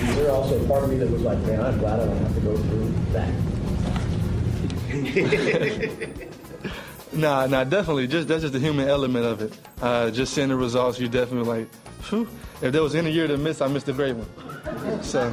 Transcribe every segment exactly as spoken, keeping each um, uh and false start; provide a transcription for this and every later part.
There's also part of me that was like, man, I'm glad I don't have to go through that. Nah, nah, definitely. Just that's just the human element of it. Uh, just seeing the results, you definitely like, phew. If there was any year to miss, I missed a great one. So,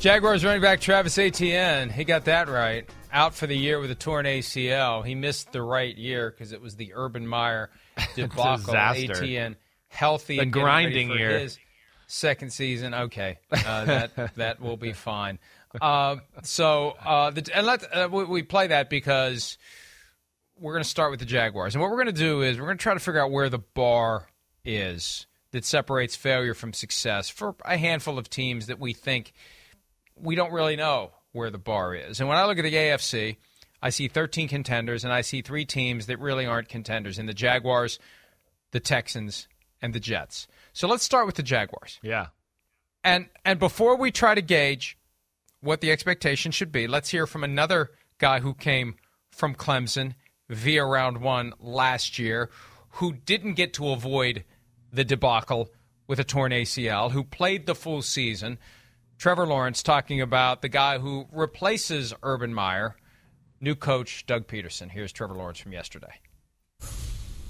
Jaguars running back Travis Etienne, he got that right. Out for the year with a torn A C L. He missed the right year because it was the Urban Meyer debacle. Etienne healthy, the and grinding ready for year, his second season. Okay, uh, that that will be fine. Uh, so uh, the, and let uh, we, we play that because we're going to start with the Jaguars. And what we're going to do is we're going to try to figure out where the bar is that separates failure from success for a handful of teams that we think we don't really know where the bar is. And when I look at the A F C, I see thirteen contenders, and I see three teams that really aren't contenders in the Jaguars, the Texans, and the Jets. So let's start with the Jaguars. Yeah. And and before we try to gauge what the expectation should be, let's hear from another guy who came from Clemson via round one last year, who didn't get to avoid the debacle with a torn A C L, who played the full season. Trevor Lawrence talking about the guy who replaces Urban Meyer, new coach Doug Pederson. Here's Trevor Lawrence from yesterday.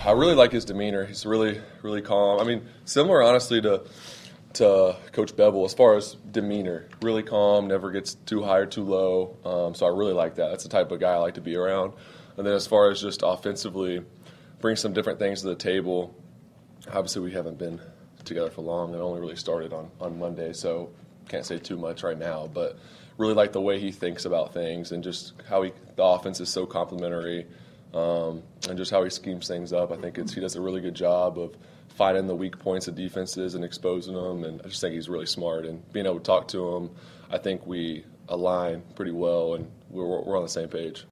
I really like his demeanor. He's really, really calm. I mean, similar, honestly, to... to Coach Bevel as far as demeanor. Really calm, never gets too high or too low. Um, so I really like that. That's the type of guy I like to be around. And then as far as just offensively, bring some different things to the table. Obviously we haven't been together for long. It only really started on, on Monday, so can't say too much right now. But really like the way he thinks about things and just how he, the offense is so complimentary um, and just how he schemes things up. I think it's he does a really good job of finding the weak points of defenses and exposing them, and I just think he's really smart. And being able to talk to him, I think we align pretty well, and we're, we're on the same page.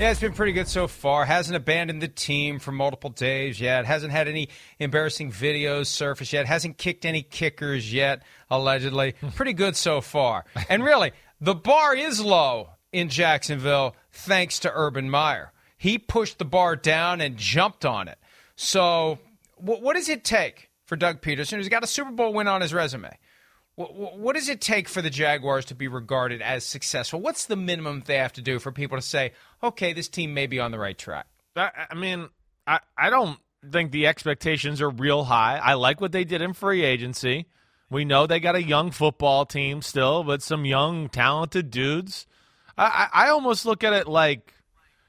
Yeah, it's been pretty good so far. Hasn't abandoned the team for multiple days yet. Hasn't had any embarrassing videos surface yet. Hasn't kicked any kickers yet, allegedly. Pretty good so far. And really, the bar is low in Jacksonville thanks to Urban Meyer. He pushed the bar down and jumped on it. So... what does it take for Doug Pederson, who's got a Super Bowl win on his resume? What, what does it take for the Jaguars to be regarded as successful? What's the minimum they have to do for people to say, okay, this team may be on the right track? I mean, I, I don't think the expectations are real high. I like what they did in free agency. We know they got a young football team still, but some young, talented dudes. I, I almost look at it like,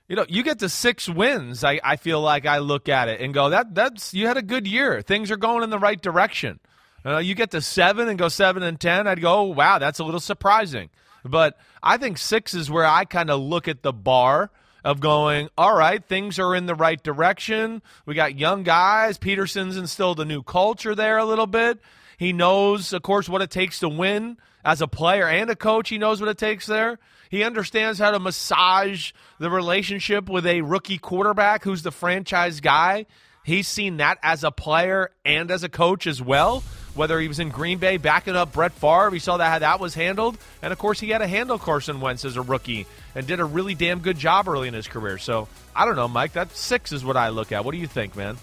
you know, you get to six wins, I, I feel like I look at it and go, that that's you had a good year. Things are going in the right direction. Uh, you get to seven and go seven and ten, I'd go, oh, wow, that's a little surprising. But I think six is where I kind of look at the bar of going, all right, things are in the right direction. We got young guys. Pederson's instilled a new culture there a little bit. He knows, of course, what it takes to win as a player and a coach. He knows what it takes there. He understands how to massage the relationship with a rookie quarterback who's the franchise guy. He's seen that as a player and as a coach as well. whether he was in Green Bay backing up Brett Favre. We saw that how that was handled. And, of course, he had to handle Carson Wentz as a rookie and did a really damn good job early in his career. So, I don't know, Mike. That six is what I look at. What do you think, man?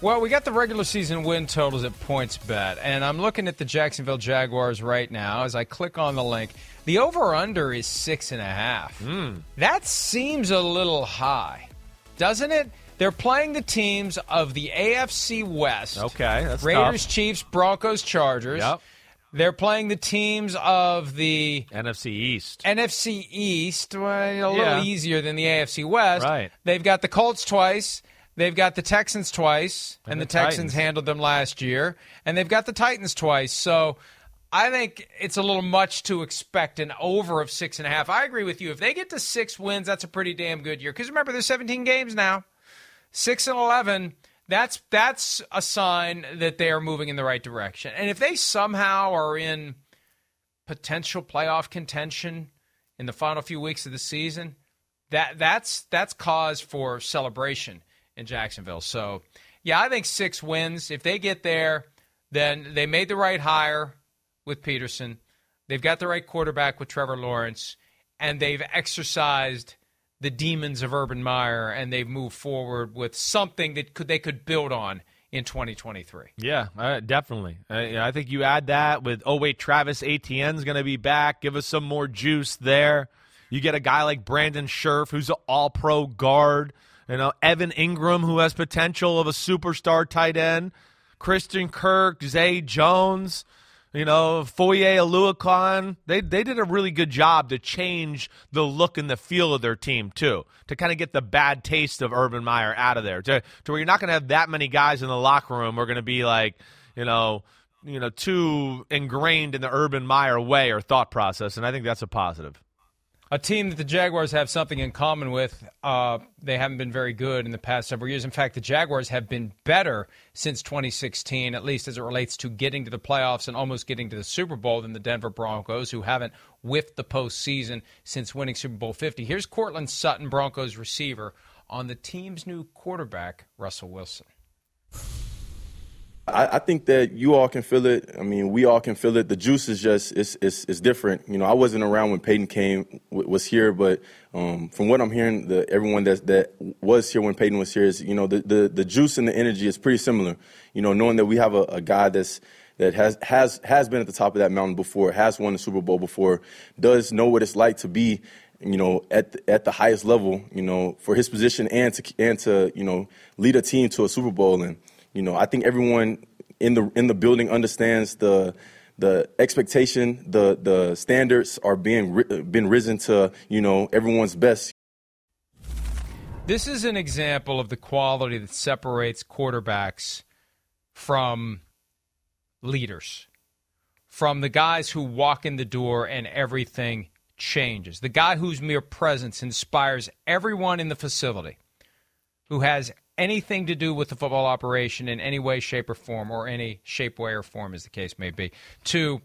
Well, we got the regular season win totals at PointsBet, and I'm looking at the Jacksonville Jaguars right now as I click on the link. The over-under is six and a half. Mm. That seems a little high, doesn't it? They're playing the teams of the A F C West. Okay, that's Raiders, tough. Chiefs, Broncos, Chargers. Yep. They're playing the teams of the N F C East. N F C East, well, a yeah. little easier than the A F C West. Right. They've got the Colts twice. They've got the Texans twice, and, and the, the Texans handled them last year. And they've got the Titans twice. So I think it's a little much to expect an over of six and a half. I agree with you. If they get to six wins, that's a pretty damn good year. Because remember, there's seventeen games now. Six and eleven, that's that's a sign that they are moving in the right direction. And if they somehow are in potential playoff contention in the final few weeks of the season, that that's that's cause for celebration in Jacksonville. So, yeah, I think six wins. If they get there, then they made the right hire with Pederson. They've got the right quarterback with Trevor Lawrence, and they've exercised the demons of Urban Meyer, and they've moved forward with something that could they could build on in twenty twenty-three. Yeah, uh, definitely. Uh, I think you add that with, oh, wait, Travis Etienne's going to be back. Give us some more juice there. You get a guy like Brandon Scherf, who's an all-pro guard. You know, Evan Ingram, who has potential of a superstar tight end. Christian Kirk, Zay Jones, you know, Foye Oluokun. They they did a really good job to change the look and the feel of their team, too, to kind of get the bad taste of Urban Meyer out of there, to, to where you're not going to have that many guys in the locker room who are going to be like, you know, you know, too ingrained in the Urban Meyer way or thought process, and I think that's a positive. A team that the Jaguars have something in common with, uh, they haven't been very good in the past several years. In fact, the Jaguars have been better since twenty sixteen, at least as it relates to getting to the playoffs and almost getting to the Super Bowl, than the Denver Broncos, who haven't whiffed the postseason since winning Super Bowl fifty. Here's Courtland Sutton, Broncos receiver, on the team's new quarterback, Russell Wilson. I, I think that you all can feel it. I mean, we all can feel it. The juice is just it's it's, it's different. You know, I wasn't around when Peyton came w- was here, but um, from what I'm hearing, the, everyone that that was here when Peyton was here is, you know, the, the, the juice and the energy is pretty similar. You know, knowing that we have a, a guy that's that has has has been at the top of that mountain before, has won the Super Bowl before, does know what it's like to be, you know, at the, at the highest level. You know, for his position and to and to you know lead a team to a Super Bowl. And you know, I think everyone in the in the building understands the the expectation, the the standards are being been risen to, you know, everyone's best. This is an example of the quality that separates quarterbacks from leaders, from the guys who walk in the door and everything changes. The guy whose mere presence inspires everyone in the facility, who has anything to do with the football operation in any way, shape, or form, or any shape, way, or form, as the case may be, to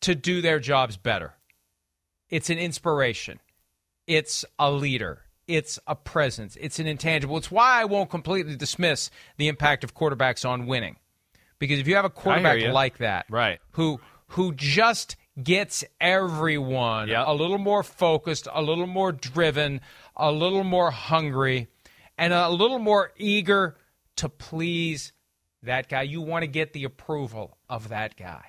to do their jobs better. It's an inspiration. It's a leader. It's a presence. It's an intangible. It's why I won't completely dismiss the impact of quarterbacks on winning. Because if you have a quarterback like that, right, who who just gets everyone yep. a little more focused, a little more driven, a little more hungry, and a little more eager to please that guy. You want to get the approval of that guy.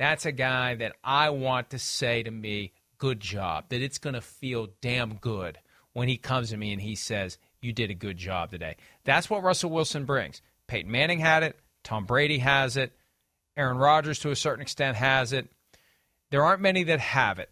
That's a guy that I want to say to me, good job, that it's going to feel damn good when he comes to me and he says, you did a good job today. That's what Russell Wilson brings. Peyton Manning had it. Tom Brady has it. Aaron Rodgers, to a certain extent, has it. There aren't many that have it.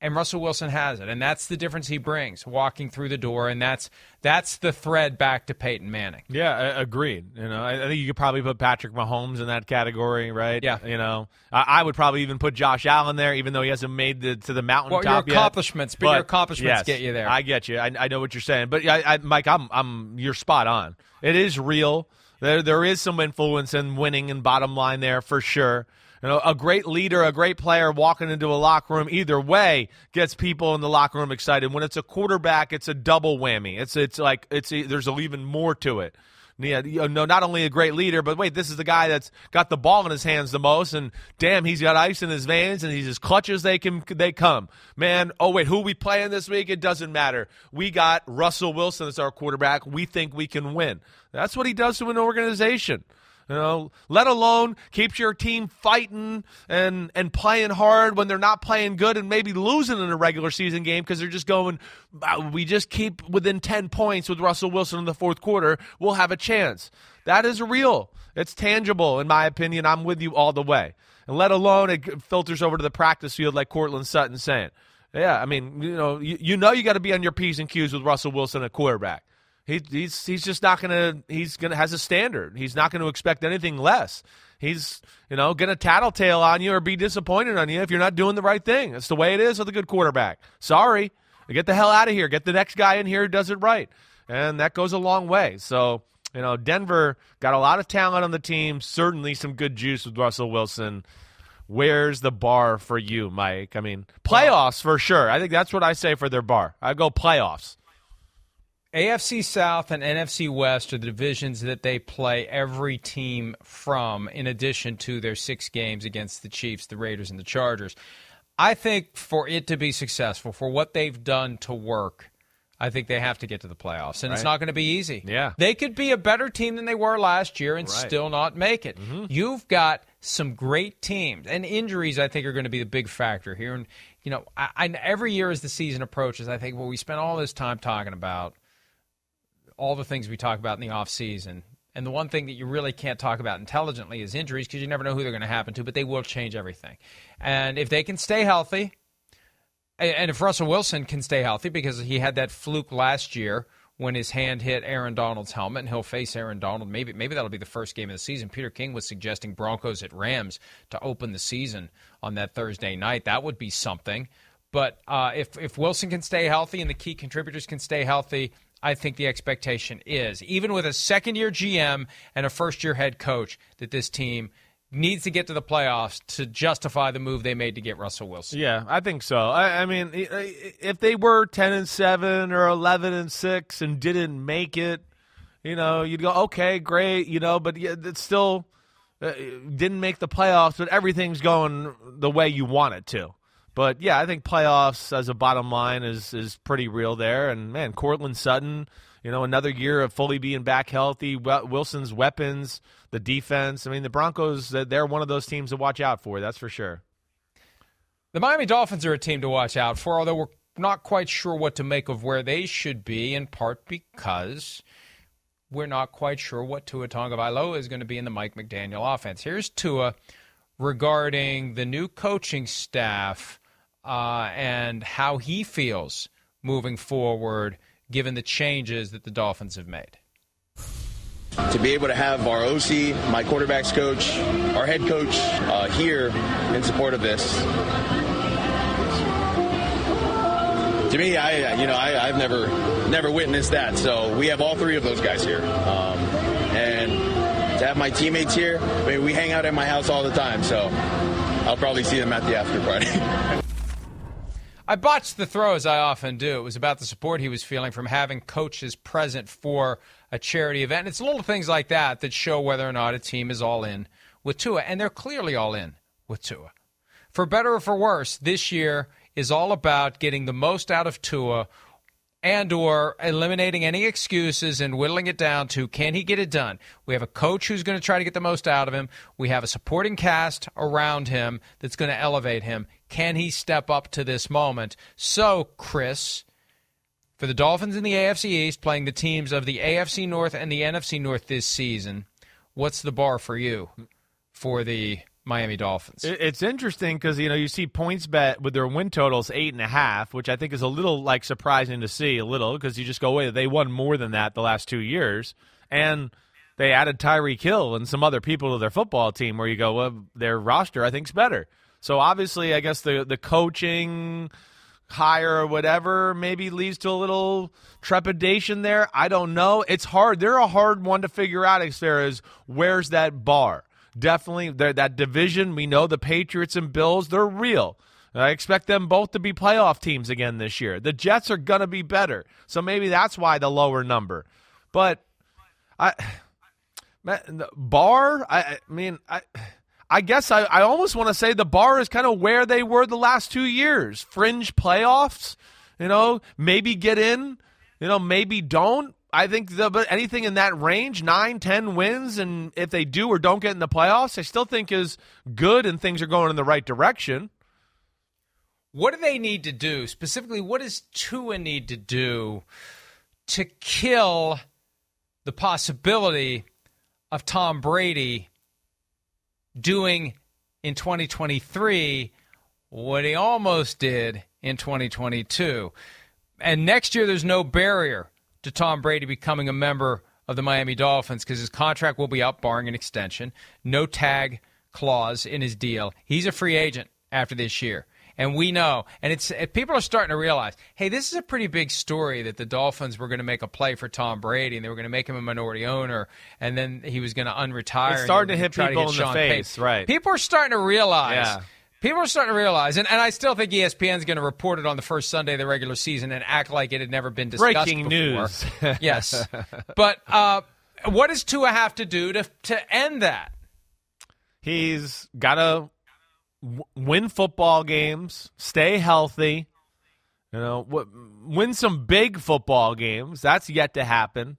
And Russell Wilson has it, and that's the difference he brings, walking through the door, and that's that's the thread back to Peyton Manning. Yeah, I, agreed. You know, I, I think you could probably put Patrick Mahomes in that category, right? Yeah. You know, I, I would probably even put Josh Allen there, even though he hasn't made the to the mountaintop well, your yet. Accomplishments, but, but your accomplishments yes, get you there. I get you. I, I know what you're saying, but I, I, Mike, I'm I'm you're spot on. It is real. There there is some influence in winning and bottom line there for sure. You know, a great leader, a great player walking into a locker room, either way, gets people in the locker room excited. When it's a quarterback, it's a double whammy. It's it's like it's there's even more to it. yeah, you know, not only a great leader, but wait, this is the guy that's got the ball in his hands the most, and damn, he's got ice in his veins, and he's as clutch as they can they come. Man, oh wait, who we playing this week? It doesn't matter. We got Russell Wilson as our quarterback. We think we can win. That's what he does to an organization. You know, let alone keep your team fighting and, and playing hard when they're not playing good and maybe losing in a regular season game because they're just going, we just keep within ten points with Russell Wilson in the fourth quarter, we'll have a chance. That is real. It's tangible, in my opinion. I'm with you all the way. And let alone it filters over to the practice field like Courtland Sutton saying. Yeah, I mean, you know, you, you know you got to be on your P's and Q's with Russell Wilson at quarterback. He, he's he's just not gonna he's gonna has a standard. He's not gonna expect anything less. He's you know gonna tattletale on you or be disappointed on you if you're not doing the right thing. That's the way it is with a good quarterback. Sorry, get the hell out of here. Get the next guy in here who does it right, and that goes a long way. So you know Denver got a lot of talent on the team. Certainly some good juice with Russell Wilson. Where's the bar for you, Mike? I mean playoffs for sure. I think that's what I say for their bar. I go playoffs. A F C South and N F C West are the divisions that they play every team from, in addition to their six games against the Chiefs, the Raiders, and the Chargers. I think for it to be successful, for what they've done to work, I think they have to get to the playoffs, and right. It's not going to be easy. Yeah. They could be a better team than they were last year and right. still not make it. Mm-hmm. You've got some great teams, and injuries I think are going to be the big factor here. And you know, I, I, every year as the season approaches, I think what well, we spent all this time talking about, all the things we talk about in the offseason. And the one thing that you really can't talk about intelligently is injuries because you never know who they're going to happen to, but they will change everything. And if they can stay healthy, and if Russell Wilson can stay healthy because he had that fluke last year when his hand hit Aaron Donald's helmet, and he'll face Aaron Donald. Maybe maybe that'll be the first game of the season. Peter King was suggesting Broncos at Rams to open the season on that Thursday night. That would be something. But uh, if if Wilson can stay healthy and the key contributors can stay healthy, I think the expectation is, even with a second-year G M and a first-year head coach, that this team needs to get to the playoffs to justify the move they made to get Russell Wilson. Yeah, I think so. I, I mean, if they were ten and seven or eleven and six and didn't make it, you know, you'd go, okay, great, you know, but it's still uh, didn't make the playoffs, but everything's going the way you want it to. But, yeah, I think playoffs as a bottom line is is pretty real there. And, man, Courtland Sutton, you know, another year of fully being back healthy, Wilson's weapons, the defense. I mean, the Broncos, they're one of those teams to watch out for, that's for sure. The Miami Dolphins are a team to watch out for, although we're not quite sure what to make of where they should be, in part because we're not quite sure what Tua Tagovailoa is going to be in the Mike McDaniel offense. Here's Tua regarding the new coaching staff. Uh, and how he feels moving forward, given the changes that the Dolphins have made. To be able to have our O C, my quarterback's coach, our head coach uh, here in support of this. To me, I you know I, I've never never witnessed that. So we have all three of those guys here, um, and to have my teammates here. I mean, we hang out at my house all the time, so I'll probably see them at the after party. I botched the throw, as I often do. It was about the support he was feeling from having coaches present for a charity event. And it's little things like that that show whether or not a team is all in with Tua. And they're clearly all in with Tua. For better or for worse, this year is all about getting the most out of Tua and or eliminating any excuses and whittling it down to, can he get it done? We have a coach who's going to try to get the most out of him. We have a supporting cast around him that's going to elevate him. Can he step up to this moment? So, Chris, for the Dolphins in the A F C East, playing the teams of the A F C North and the N F C North this season, what's the bar for you for the Miami Dolphins? It's interesting because, you know, you see PointsBet with their win totals eight and a half, which I think is a little, like, surprising to see, a little, because you just go, wait, they won more than that the last two years, and they added Tyreek Hill and some other people to their football team where you go, well, their roster, I think, is better. So, obviously, I guess the, the coaching hire or whatever maybe leads to a little trepidation there. I don't know. It's hard. They're a hard one to figure out, as far as where's that bar. Definitely, that division, we know the Patriots and Bills, they're real. I expect them both to be playoff teams again this year. The Jets are going to be better. So, maybe that's why the lower number. But I Bar, I, I mean, I I guess I, I almost want to say the bar is kind of where they were the last two years. Fringe playoffs, you know, maybe get in, you know, maybe don't. I think the, but anything in that range, nine, ten wins, and if they do or don't get in the playoffs, I still think is good and things are going in the right direction. What do they need to do? Specifically, what does Tua need to do to kill the possibility of Tom Brady doing in twenty twenty-three what he almost did in twenty twenty-two? And next year there's no barrier to Tom Brady becoming a member of the Miami Dolphins because his contract will be up barring an extension. No tag clause in his deal. He's a free agent after this year. And we know, and it's people are starting to realize, hey, this is a pretty big story that the Dolphins were going to make a play for Tom Brady, and they were going to make him a minority owner, and then he was going to unretire. It's starting to hit people in the face, right? People are starting to realize. Yeah. People are starting to realize, and, and I still think E S P N is going to report it on the first Sunday of the regular season and act like it had never been discussed Breaking before. Breaking news. Yes. But uh, what does Tua have to do to to end that? He's got to win football games, stay healthy, you know, win some big football games. That's yet to happen.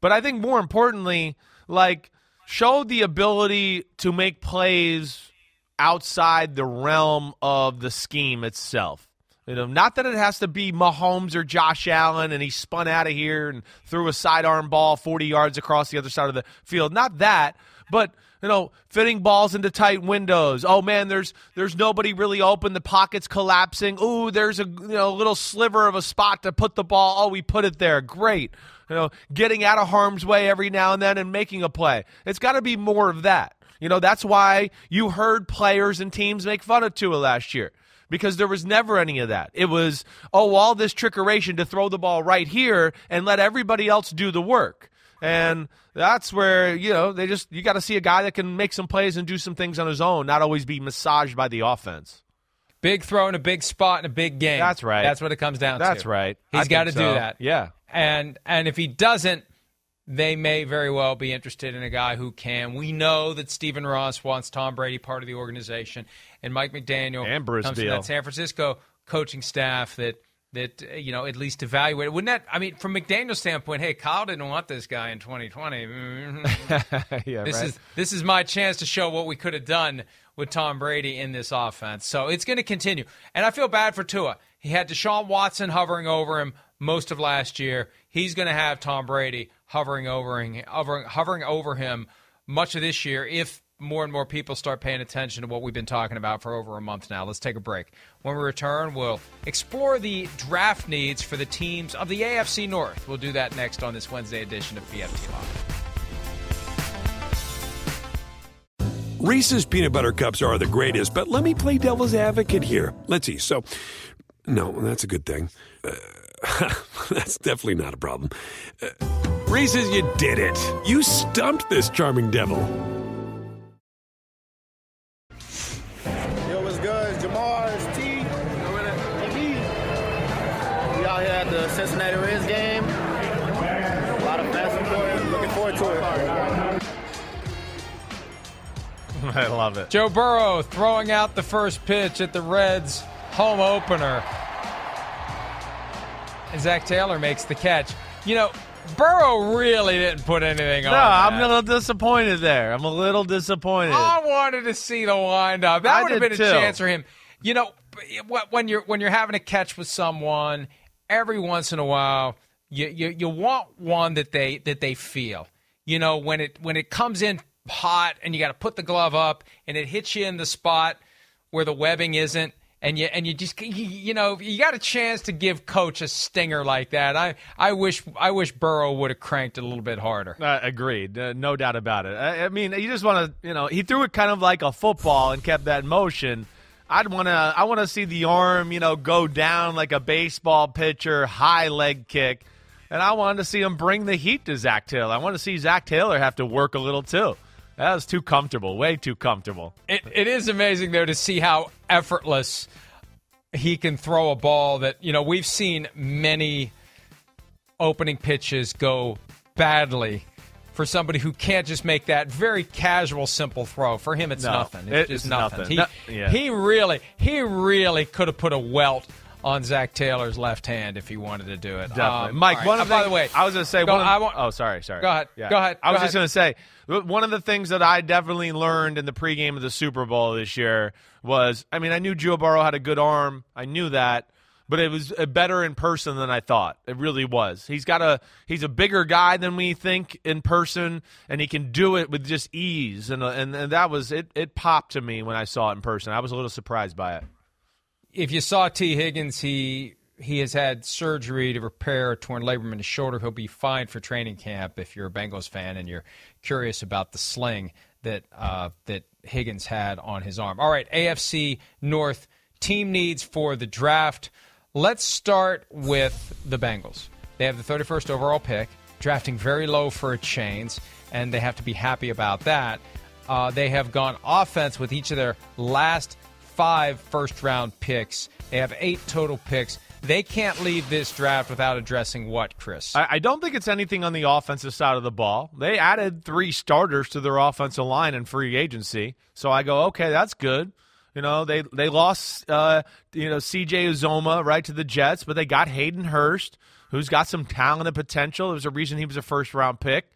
But I think more importantly, like, show the ability to make plays outside the realm of the scheme itself. You know, not that it has to be Mahomes or Josh Allen and he spun out of here and threw a sidearm ball forty yards across the other side of the field. Not that, but you know, fitting balls into tight windows. Oh, man, there's there's nobody really open. The pocket's collapsing. Ooh, there's a you know little sliver of a spot to put the ball. Oh, we put it there. Great. You know, getting out of harm's way every now and then and making a play. It's got to be more of that. You know, that's why you heard players and teams make fun of Tua last year because there was never any of that. It was, oh, all this trickeration to throw the ball right here and let everybody else do the work. And that's where, you know, they just you got to see a guy that can make some plays and do some things on his own, not always be massaged by the offense. Big throw in a big spot in a big game. That's right. That's what it comes down that's to. That's right. He's got to so. do that. Yeah. And and if he doesn't, they may very well be interested in a guy who can. We know that Stephen Ross wants Tom Brady part of the organization, and Mike McDaniel and Bruce comes Beal. From that San Francisco coaching staff that – that, you know, at least evaluate. Wouldn't that, I mean, from McDaniel's standpoint, hey, Kyle didn't want this guy in twenty twenty. yeah, this right? is this is my chance to show what we could have done with Tom Brady in this offense. So it's going to continue. And I feel bad for Tua. He had Deshaun Watson hovering over him most of last year. He's going to have Tom Brady hovering over him, hovering, hovering over him much of this year if more and more people start paying attention to what we've been talking about for over a month now. Let's take a break. When we return, we'll explore the draft needs for the teams of the A F C North. We'll do that next on this Wednesday edition of B F T Live. Reese's Peanut Butter Cups are the greatest, but let me play devil's advocate here. Let's see. So, no, that's a good thing. Uh, that's definitely not a problem. Uh, Reese's, you did it. You stumped this charming devil. The Cincinnati Reds game. A lot of basketball. Looking forward to it. I love it. Joe Burrow throwing out the first pitch at the Reds' home opener. And Zach Taylor makes the catch. You know, Burrow really didn't put anything on. No, I'm a little disappointed there. I'm a little disappointed. I wanted to see the windup. That would have been a chance for him. You know, when you're when you're having a catch with someone, every once in a while, you, you you want one that they that they feel. You know, when it when it comes in hot and you got to put the glove up and it hits you in the spot where the webbing isn't, and you and you just you know you got a chance to give coach a stinger like that. I I wish I wish Burrow would have cranked a little bit harder. Uh, agreed, uh, no doubt about it. I, I mean, you just want to you know he threw it kind of like a football and kept that motion. I'd want to. I want to see the arm, you know, go down like a baseball pitcher, high leg kick, and I wanted to see him bring the heat to Zach Taylor. I want to see Zach Taylor have to work a little too. That was too comfortable, way too comfortable. It, it is amazing though to see how effortless he can throw a ball. That you know we've seen many opening pitches go badly for somebody who can't just make that very casual, simple throw. For him, it's no, nothing. It's it, just it's nothing. nothing. He, no, yeah. he really, he really could have put a welt on Zach Taylor's left hand if he wanted to do it. Definitely. Um, Mike, right. one of the uh, things, by the way, I was going to say, go, one of, I want, oh, sorry, sorry. Go ahead. Yeah. Go ahead. I was go just going to say, one of the things that I definitely learned in the pregame of the Super Bowl this year was, I mean, I knew Joe Burrow had a good arm. I knew that. But it was better in person than I thought. It really was. He's got a he's a bigger guy than we think in person, and he can do it with just ease. And and, and that was it. It popped to me when I saw it in person. I was a little surprised by it. If you saw T. Higgins, he he has had surgery to repair a torn labrum in his shoulder. He'll be fine for training camp. If you're a Bengals fan and you're curious about the sling that uh, that Higgins had on his arm. All right, A F C North team needs for the draft. Let's start with the Bengals. They have the thirty-first overall pick, drafting very low for a chains, and they have to be happy about that. Uh, they have gone offense with each of their last five first-round picks. They have eight total picks. They can't leave this draft without addressing what, Chris? I, I don't think it's anything on the offensive side of the ball. They added three starters to their offensive line in free agency, so I go, okay, that's good. You know, they they lost, uh, you know, C J Uzoma, right, to the Jets, but they got Hayden Hurst, who's got some talent and potential. There's a reason he was a first-round pick.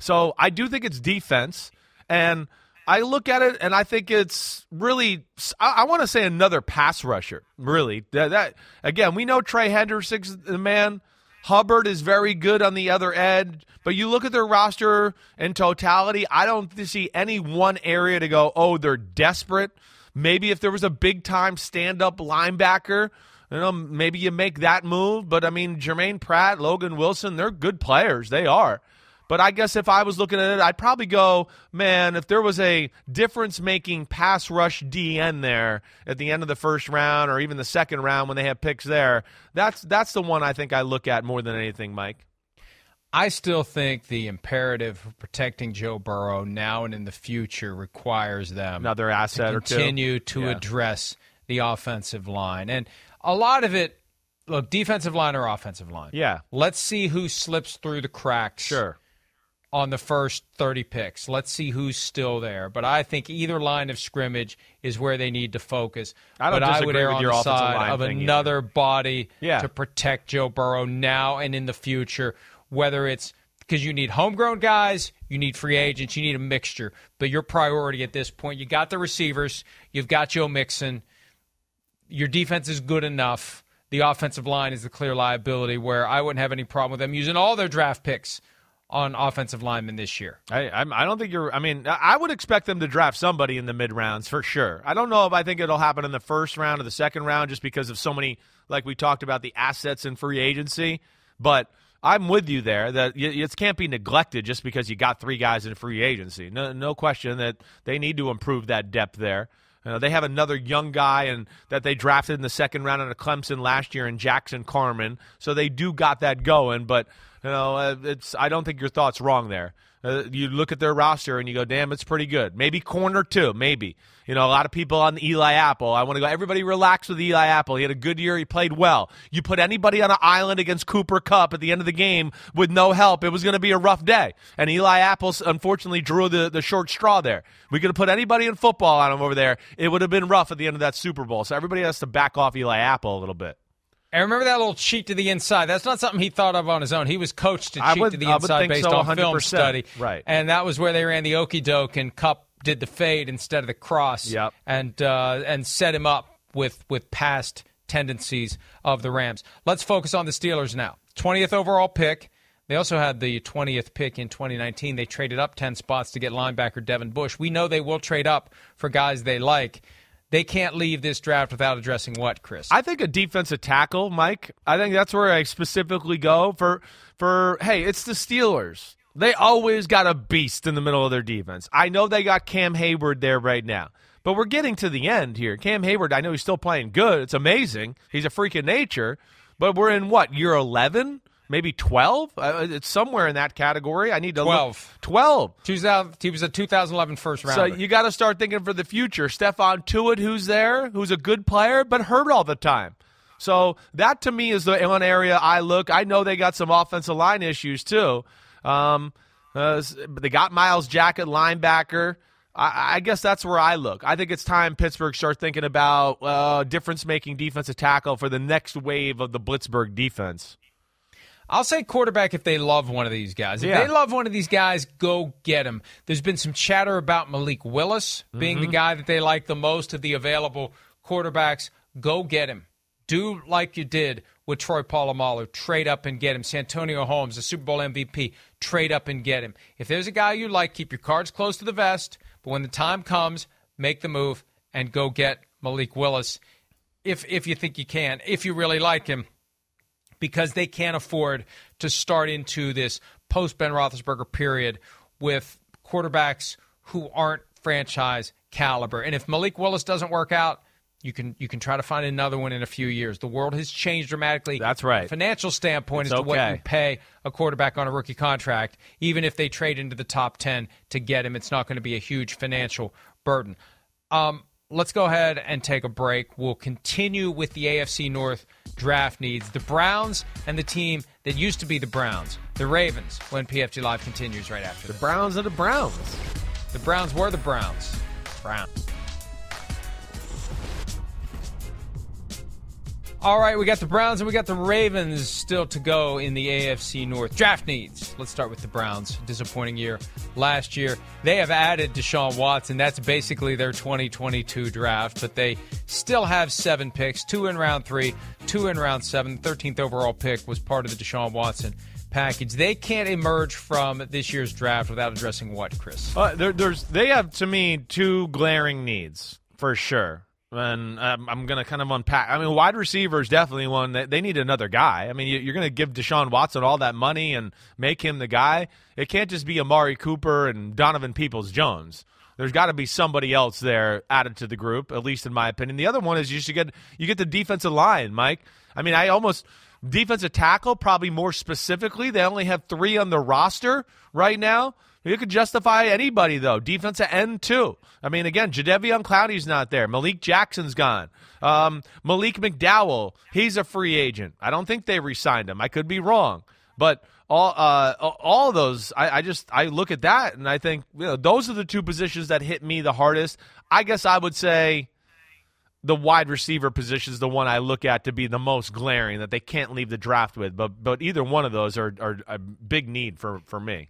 So I do think it's defense, and I look at it, and I think it's really – I, I want to say another pass rusher, really. That, that again, we know Trey Henderson's the man. Hubbard is very good on the other end, but you look at their roster in totality, I don't see any one area to go, oh, they're desperate. Maybe if there was a big-time stand-up linebacker, you know, maybe you make that move. But, I mean, Jermaine Pratt, Logan Wilson, they're good players. They are. But I guess if I was looking at it, I'd probably go, man, if there was a difference-making pass rush D N there at the end of the first round or even the second round when they have picks there, that's that's the one I think I look at more than anything, Mike. I still think the imperative for protecting Joe Burrow now and in the future requires them another asset to continue or two. to yeah. address the offensive line. And a lot of it, look, defensive line or offensive line. Yeah. Let's see who slips through the cracks sure. on the first thirty picks. Let's see who's still there. But I think either line of scrimmage is where they need to focus. I don't but disagree I would err with on your the side of another either. body yeah. to protect Joe Burrow now and in the future. Whether it's because you need homegrown guys, you need free agents, you need a mixture. But your priority at this point, you got the receivers, you've got Joe Mixon, your defense is good enough. The offensive line is the clear liability where I wouldn't have any problem with them using all their draft picks on offensive linemen this year. I I don't think you're – I mean, I would expect them to draft somebody in the mid-rounds for sure. I don't know if I think it'll happen in the first round or the second round just because of so many, like we talked about, the assets in free agency. But – I'm with you there. That it can't be neglected just because you got three guys in free agency. No, no question that they need to improve that depth there. Uh, they have another young guy and that they drafted in the second round out of Clemson last year in Jackson Carman. So they do got that going. But you know, it's I don't think your thought's wrong there. Uh, you look at their roster and you go, damn, it's pretty good. Maybe corner two, maybe. You know, a lot of people on Eli Apple. I want to go, everybody relax with Eli Apple. He had a good year. He played well. You put anybody on an island against Cooper Kupp at the end of the game with no help, it was going to be a rough day. And Eli Apple, unfortunately, drew the, the short straw there. We could have put anybody in football on him over there. It would have been rough at the end of that Super Bowl. So everybody has to back off Eli Apple a little bit. And remember that little cheat to the inside. That's not something he thought of on his own. He was coached to I cheat would, to the inside based so, on film study. Right. And that was where they ran the okie doke and Kupp did the fade instead of the cross yep. and uh, and set him up with, with past tendencies of the Rams. Let's focus on the Steelers now. twentieth overall pick. They also had the twentieth pick in twenty nineteen. They traded up ten spots to get linebacker Devin Bush. We know they will trade up for guys they like. They can't leave this draft without addressing what, Chris? I think a defensive tackle, Mike. I think that's where I specifically go for, for hey, it's the Steelers. They always got a beast in the middle of their defense. I know they got Cam Hayward there right now, but we're getting to the end here. Cam Hayward, I know he's still playing good. It's amazing. He's a freak of nature, but we're in what, year eleven? Maybe twelve? Uh, it's somewhere in that category. I need to twelve. Look. twelve. He was a two thousand eleven first rounder. So you got to start thinking for the future. Stephon Tuitt, who's there, who's a good player, but hurt all the time. So that, to me, is the one area I look. I know they got some offensive line issues, too. Um, Uh, but they got Miles Jack at linebacker. I, I guess that's where I look. I think it's time Pittsburgh start thinking about uh, difference-making defensive tackle for the next wave of the Blitzburg defense. I'll say quarterback if they love one of these guys. If yeah. they love one of these guys, go get him. There's been some chatter about Malik Willis being mm-hmm. the guy that they like the most of the available quarterbacks. Go get him. Do like you did with Troy Polamalu. Trade up and get him. Santonio Holmes, the Super Bowl M V P, trade up and get him. If there's a guy you like, keep your cards close to the vest. But when the time comes, make the move and go get Malik Willis if if you think you can, if you really like him. Because they can't afford to start into this post-Ben Roethlisberger period with quarterbacks who aren't franchise caliber. And if Malik Willis doesn't work out, you can you can try to find another one in a few years. The world has changed dramatically. That's right. From a financial standpoint it's as to okay. what you pay a quarterback on a rookie contract. Even if they trade into the top ten to get him, it's not going to be a huge financial burden. Um Let's go ahead and take a break. We'll continue with the A F C North draft needs. The Browns and the team that used to be the Browns, the Ravens, when P F G Live continues right after this. The Browns are the Browns. The Browns were the Browns. Browns. All right, we got the Browns and we got the Ravens still to go in the A F C North draft needs. Let's start with the Browns. Disappointing year. Last year, they have added Deshaun Watson. That's basically their twenty twenty-two draft, but they still have seven picks, two in round three, two in round seven. The thirteenth overall pick was part of the Deshaun Watson package. They can't emerge from this year's draft without addressing what, Chris? Uh, there, there's, they have, to me, two glaring needs for sure. And um, I'm going to kind of unpack. I mean, wide receiver is definitely one that they need another guy. I mean, you, you're going to give Deshaun Watson all that money and make him the guy. It can't just be Amari Cooper and Donovan Peoples-Jones. There's got to be somebody else there added to the group, at least in my opinion. The other one is you should get you get the defensive line, Mike. I mean, I almost defensive tackle probably more specifically. They only have three on the roster right now. You could justify anybody, though. Defensive end, too. I mean, again, Jadeveon Clowney's not there. Malik Jackson's gone. Um, Malik McDowell, he's a free agent. I don't think they re-signed him. I could be wrong. But all uh, all those, I, I just I look at that, and I think you know, those are the two positions that hit me the hardest. I guess I would say the wide receiver position is the one I look at to be the most glaring, that they can't leave the draft with. But but either one of those are, are a big need for, for me.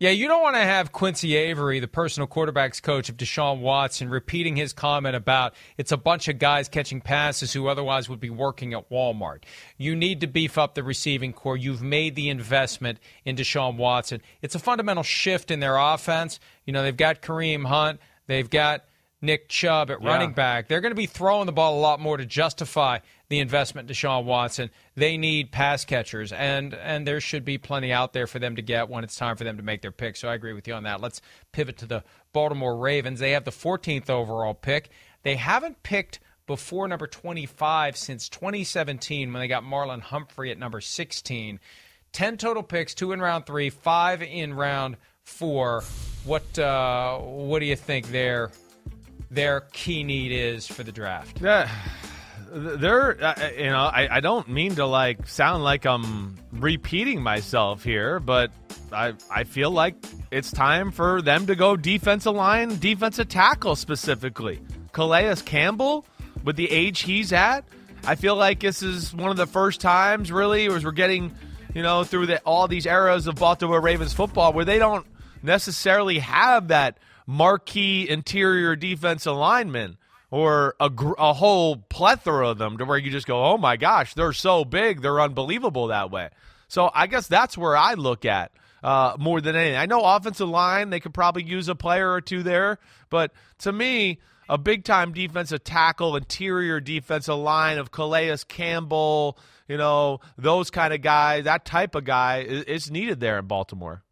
Yeah, you don't want to have Quincy Avery, the personal quarterbacks coach of Deshaun Watson, repeating his comment about it's a bunch of guys catching passes who otherwise would be working at Walmart. You need to beef up the receiving core. You've made the investment in Deshaun Watson. It's a fundamental shift in their offense. You know, they've got Kareem Hunt. They've got Nick Chubb at yeah. running back. They're going to be throwing the ball a lot more to justify the investment in Deshaun Watson. They need pass catchers, and and there should be plenty out there for them to get when it's time for them to make their pick. So I agree with you on that. Let's pivot to the Baltimore Ravens. They have the fourteenth overall pick. They haven't picked before number twenty-five since twenty seventeen when they got Marlon Humphrey at number sixteen. ten total picks, two in round three, five in round four. What uh, what do you think there? Their key need is for the draft. Yeah, they're uh, you know I, I don't mean to like sound like I'm repeating myself here, but I I feel like it's time for them to go defensive line, defensive tackle specifically. Calais Campbell, with the age he's at, I feel like this is one of the first times really as we're getting you know through the, all these eras of Baltimore Ravens football where they don't necessarily have that marquee interior defensive linemen or a, gr- a whole plethora of them to where you just go, oh my gosh, they're so big, they're unbelievable that way. So I guess that's where I look at uh, more than anything. I know offensive line, they could probably use a player or two there, but to me, a big-time defensive tackle, interior defensive line of Calais Campbell, you know, those kind of guys, that type of guy is, is needed there in Baltimore.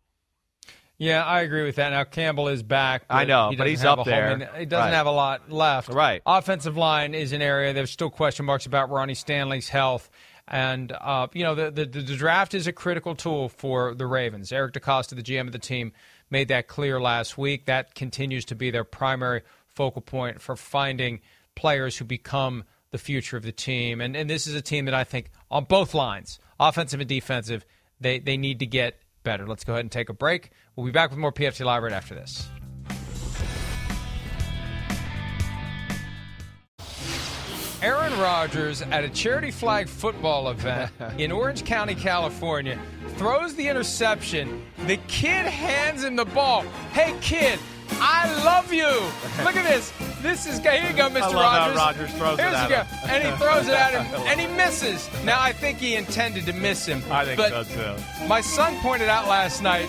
Yeah, I agree with that. Now, Campbell is back. I know, but he's up there. He doesn't right. have a lot left. Right. Offensive line is an area. There's still question marks about Ronnie Stanley's health. And, uh, you know, the, the, the draft is a critical tool for the Ravens. Eric DeCosta, the G M of the team, made that clear last week. That continues to be their primary focal point for finding players who become the future of the team. And, and this is a team that I think on both lines, offensive and defensive, they, they need to get better. Let's go ahead and take a break. We'll be back with more P F T Live right after this. Aaron Rodgers at a charity flag football event in Orange County, California, throws the interception. The kid hands him the ball. Hey, kid, I love you. Look at this. This is here you go, Mister Rodgers. Rodgers throws Here's it at him. Go. And he throws it at him, and he misses. Now, I think he intended to miss him. I think but so, too. My son pointed out last night,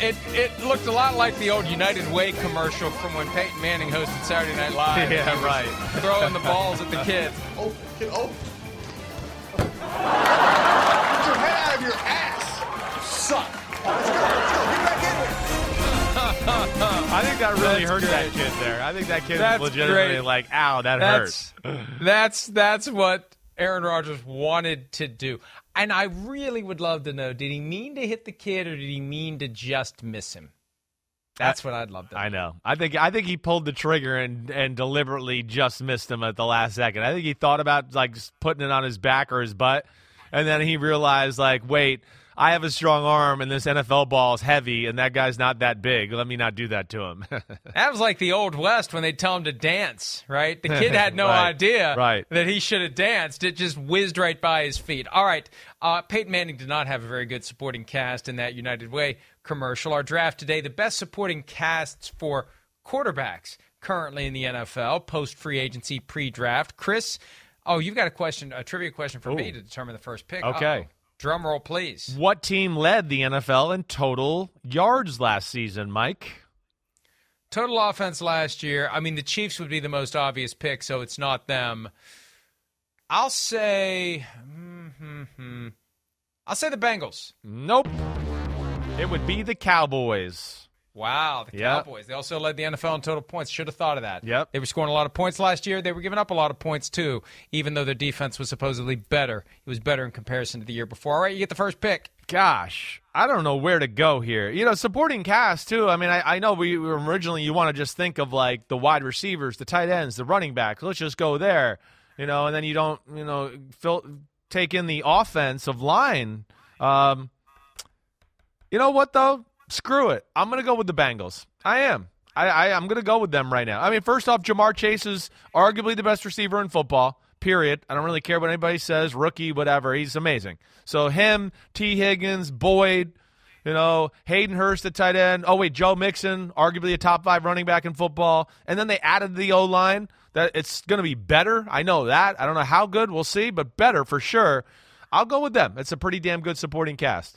It it looked a lot like the old United Way commercial from when Peyton Manning hosted Saturday Night Live. Yeah, right. Throwing the balls at the kids. Oh, kid, oh. Get your head out of your ass. You suck. Let's go, let's go. Get back in here. I think that really that's hurt great. that kid there. I think that kid that's was legitimately great. like, ow, that that's, hurts. That's, that's what Aaron Rodgers wanted to do. And I really would love to know, did he mean to hit the kid or did he mean to just miss him? That's I, what I'd love to know. I know. I think I think he pulled the trigger and, and deliberately just missed him at the last second. I think he thought about, like, putting it on his back or his butt, and then he realized, like, wait, I have a strong arm, and this N F L ball is heavy, and that guy's not that big. Let me not do that to him. That was like the Old West when they tell him to dance, right? The kid had no right. idea right. that he should have danced. It just whizzed right by his feet. All right, uh, Peyton Manning did not have a very good supporting cast in that United Way commercial. Our draft today, the best supporting casts for quarterbacks currently in the N F L, post-free agency, pre-draft. Chris, oh, you've got a question, a trivia question for Ooh. me to determine the first pick. Okay. Uh-oh. Drum roll, please. What team led the N F L in total yards last season, Mike? Total offense last year. I mean, the Chiefs would be the most obvious pick, so it's not them. I'll say... Mm-hmm, I'll say the Bengals. Nope. It would be the Cowboys. Wow, the yep. Cowboys. They also led the N F L in total points. Should have thought of that. Yep. They were scoring a lot of points last year. They were giving up a lot of points, too, even though their defense was supposedly better. It was better in comparison to the year before. All right, you get the first pick. Gosh, I don't know where to go here. You know, supporting cast, too. I mean, I, I know we were originally you want to just think of, like, the wide receivers, the tight ends, the running backs. Let's just go there, you know, and then you don't, you know, fill, take in the offensive line. Um, you know what, though? Screw it. I'm going to go with the Bengals. I am. I, I, I'm going to go with them right now. I mean, first off, Jamar Chase is arguably the best receiver in football, period. I don't really care what anybody says, rookie, whatever. He's amazing. So him, T. Higgins, Boyd, you know, Hayden Hurst, the tight end. Oh, wait, Joe Mixon, arguably a top five running back in football. And then they added the O-line. That it's going to be better. I know that. I don't know how good. We'll see, but better for sure. I'll go with them. It's a pretty damn good supporting cast.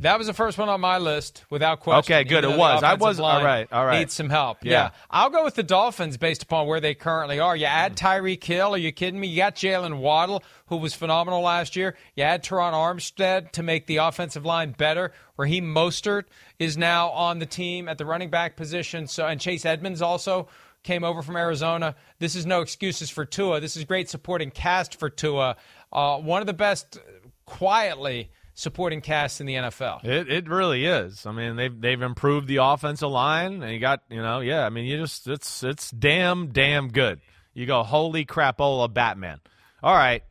That was the first one on my list, without question. Okay, good. It was. I was. All right. All right. Needs some help. Yeah. yeah. I'll go with the Dolphins based upon where they currently are. You add Tyreek Hill. Are you kidding me? You got Jalen Waddle, who was phenomenal last year. You add Teron Armstead to make the offensive line better. Raheem Mostert is now on the team at the running back position. So, and Chase Edmonds also came over from Arizona. This is no excuses for Tua. This is great supporting cast for Tua. Uh, one of the best quietly supporting cast in the N F L. It it really is. I mean, they've they've improved the offensive line, and you got, you know, yeah, I mean, you just it's it's damn damn good. You go, holy crapola, Batman. All right.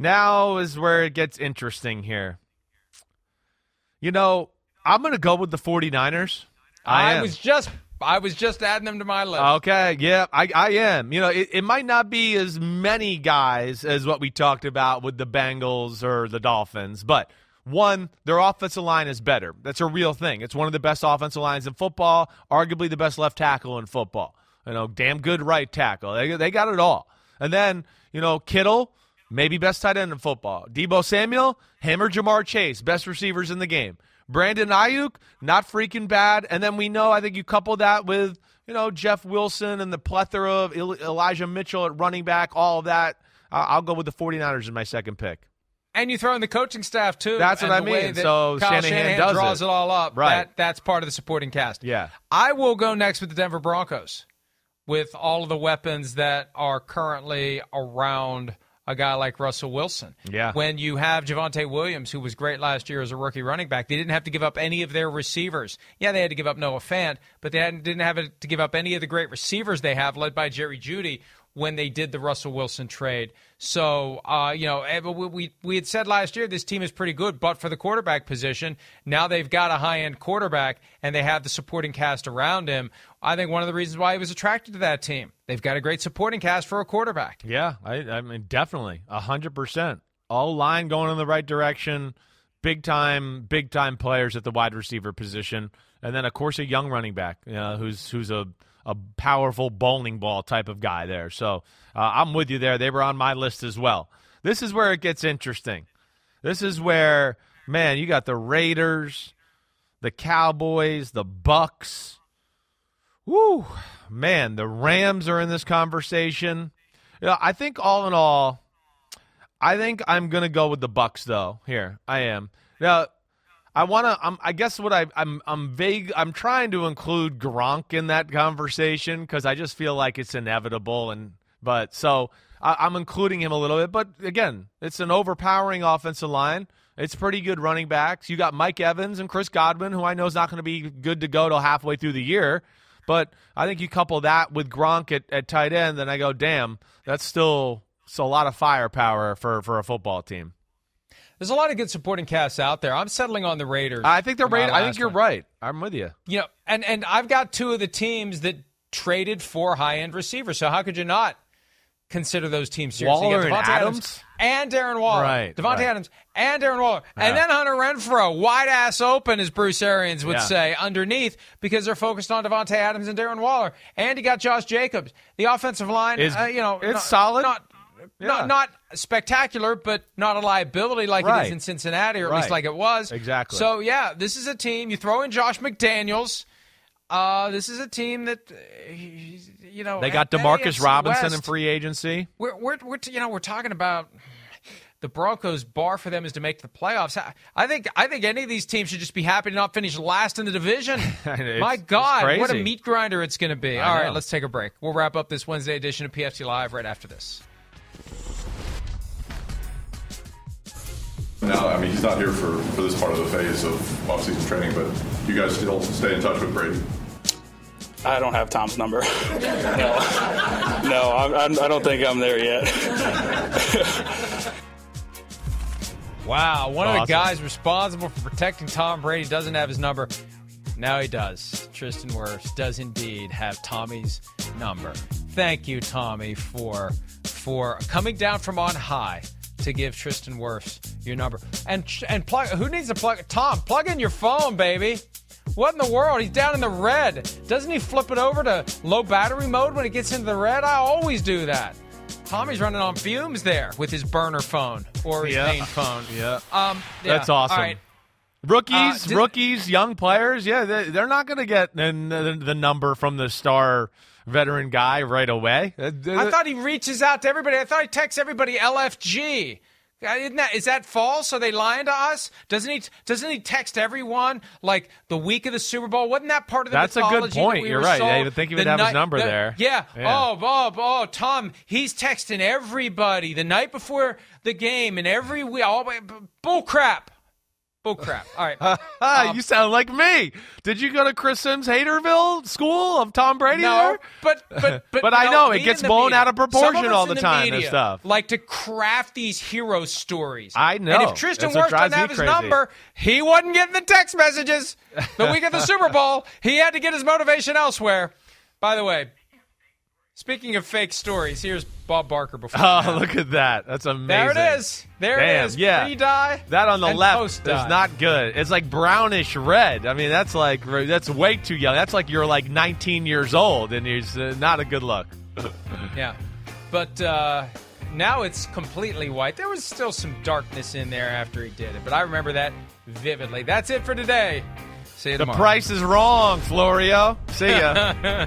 Now is where it gets interesting here. You know, I'm going to go with the 49ers. I, I was just I was just adding them to my list. Okay, yeah, I, I am. You know, it, it might not be as many guys as what we talked about with the Bengals or the Dolphins, but one, their offensive line is better. That's a real thing. It's one of the best offensive lines in football, arguably the best left tackle in football. You know, damn good right tackle. They, they got it all. And then, you know, Kittle, maybe best tight end in football. Deebo Samuel, him or Jamar Chase, best receivers in the game. Brandon Ayuk, not freaking bad. And then we know, I think you couple that with, you know, Jeff Wilson and the plethora of Elijah Mitchell at running back, all of that. Uh, I'll go with the 49ers in my second pick. And you throw in the coaching staff, too. That's what I mean. So Kyle Shanahan does draws it. it all up. Right. That, that's part of the supporting cast. Yeah. I will go next with the Denver Broncos with all of the weapons that are currently around a guy like Russell Wilson. Yeah. When you have Javonte Williams, who was great last year as a rookie running back, they didn't have to give up any of their receivers. Yeah, they had to give up Noah Fant, but they hadn't, didn't have to give up any of the great receivers they have, led by Jerry Jeudy. when they did the Russell Wilson trade. So, uh, you know, we we had said last year this team is pretty good, but for the quarterback position, now they've got a high-end quarterback, and they have the supporting cast around him. I think one of the reasons why he was attracted to that team, they've got a great supporting cast for a quarterback. Yeah, I, I mean, definitely, one hundred percent. All line going in the right direction, big-time, big-time players at the wide receiver position, and then, of course, a young running back you know, who's who's a – a powerful bowling ball type of guy there. So uh, I'm with you there. They were on my list as well. This is where it gets interesting. This is where, man, you got the Raiders, the Cowboys, the Bucks. Woo, man, the Rams are in this conversation. You know, I think all in all, I think I'm going to go with the Bucks, though. Here, I am. Now, I want to. I guess what I, I'm. I'm vague. I'm trying to include Gronk in that conversation because I just feel like it's inevitable. And but so I, I'm including him a little bit. But again, it's an overpowering offensive line. It's pretty good running backs. You got Mike Evans and Chris Godwin, who I know is not going to be good to go till halfway through the year. But I think you couple that with Gronk at, at tight end, then I go, damn, that's still it's a lot of firepower for for a football team. There's a lot of good supporting casts out there. I'm settling on the Raiders. I think they're Raiders. I think you're one. Right. I'm with you. You know, and, and I've got two of the teams that traded for high-end receivers, so how could you not consider those teams seriously? Waller and Adams. Adams and Darren Waller. Right, Devontae right. Adams and Darren Waller. Yeah. And then Hunter Renfrow, wide-ass open, as Bruce Arians would yeah. say, underneath because they're focused on Devontae Adams and Darren Waller. And you got Josh Jacobs. The offensive line, is, uh, you know. It's not, solid. Not, Yeah. Not, not spectacular, but not a liability like right. it is in Cincinnati, or at right. least like it was. Exactly. So, yeah, this is a team. You throw in Josh McDaniels. Uh, this is a team that, uh, you know. They got DeMarcus Robinson West, in free agency. We're, we're, we're, you know, we're talking about the Broncos' bar for them is to make the playoffs. I think I think any of these teams should just be happy to not finish last in the division. My God, what a meat grinder it's going to be. I All know. Right, let's take a break. We'll wrap up this Wednesday edition of P F T Live right after this. Now, I mean, he's not here for, for this part of the phase of off-season training, but you guys still stay in touch with Brady? I don't have Tom's number. no, no I, I don't think I'm there yet. Wow, one awesome. Of the guys responsible for protecting Tom Brady doesn't have his number. Now he does. Tristan Wirfs does indeed have Tommy's number. Thank you, Tommy, for for coming down from on high to give Tristan Wirfs your number. And and plug. Who needs to plug? Tom, plug in your phone, baby. What in the world? He's down in the red. Doesn't he flip it over to low battery mode when it gets into the red? I always do that. Tommy's running on fumes there with his burner phone or his yeah. main phone. Yeah. Um, yeah. That's awesome. All right. Rookies, uh, did, rookies, young players, yeah, they, they're not going to get the, the number from the star veteran guy right away. I thought he reaches out to everybody. I thought he texts everybody L F G. Isn't that, is that false? Are they lying to us? Doesn't he Doesn't he text everyone like the week of the Super Bowl? Wasn't that part of the That's mythology a good point. We You're right. I didn't think he would the have ni- his number the, there. Yeah. yeah. Oh, Bob. Oh, oh, Tom, he's texting everybody the night before the game and every week. Oh, bull crap. Oh, crap. All right. Um, you sound like me. Did you go to Chris Sims' Haterville School of Tom Brady no, there? But, but, but, but I know it gets blown media. Out of proportion all the time and stuff. Like to craft these hero stories. I know. And if Tristan Wirfs didn't have his crazy. number, he wasn't getting the text messages the week of the Super Bowl. He had to get his motivation elsewhere. By the way, speaking of fake stories, here's Bob Barker before. Oh, look at that. That's amazing. There it is. There Damn, it is. Yeah. Pre-dye. That on the left post-dye. Is not good. It's like brownish red. I mean, that's like that's way too young. That's like you're like nineteen years old, and it's uh, not a good look. yeah. But uh, now it's completely white. There was still some darkness in there after he did it, but I remember that vividly. That's it for today. See you tomorrow. The price is wrong, Florio. See ya.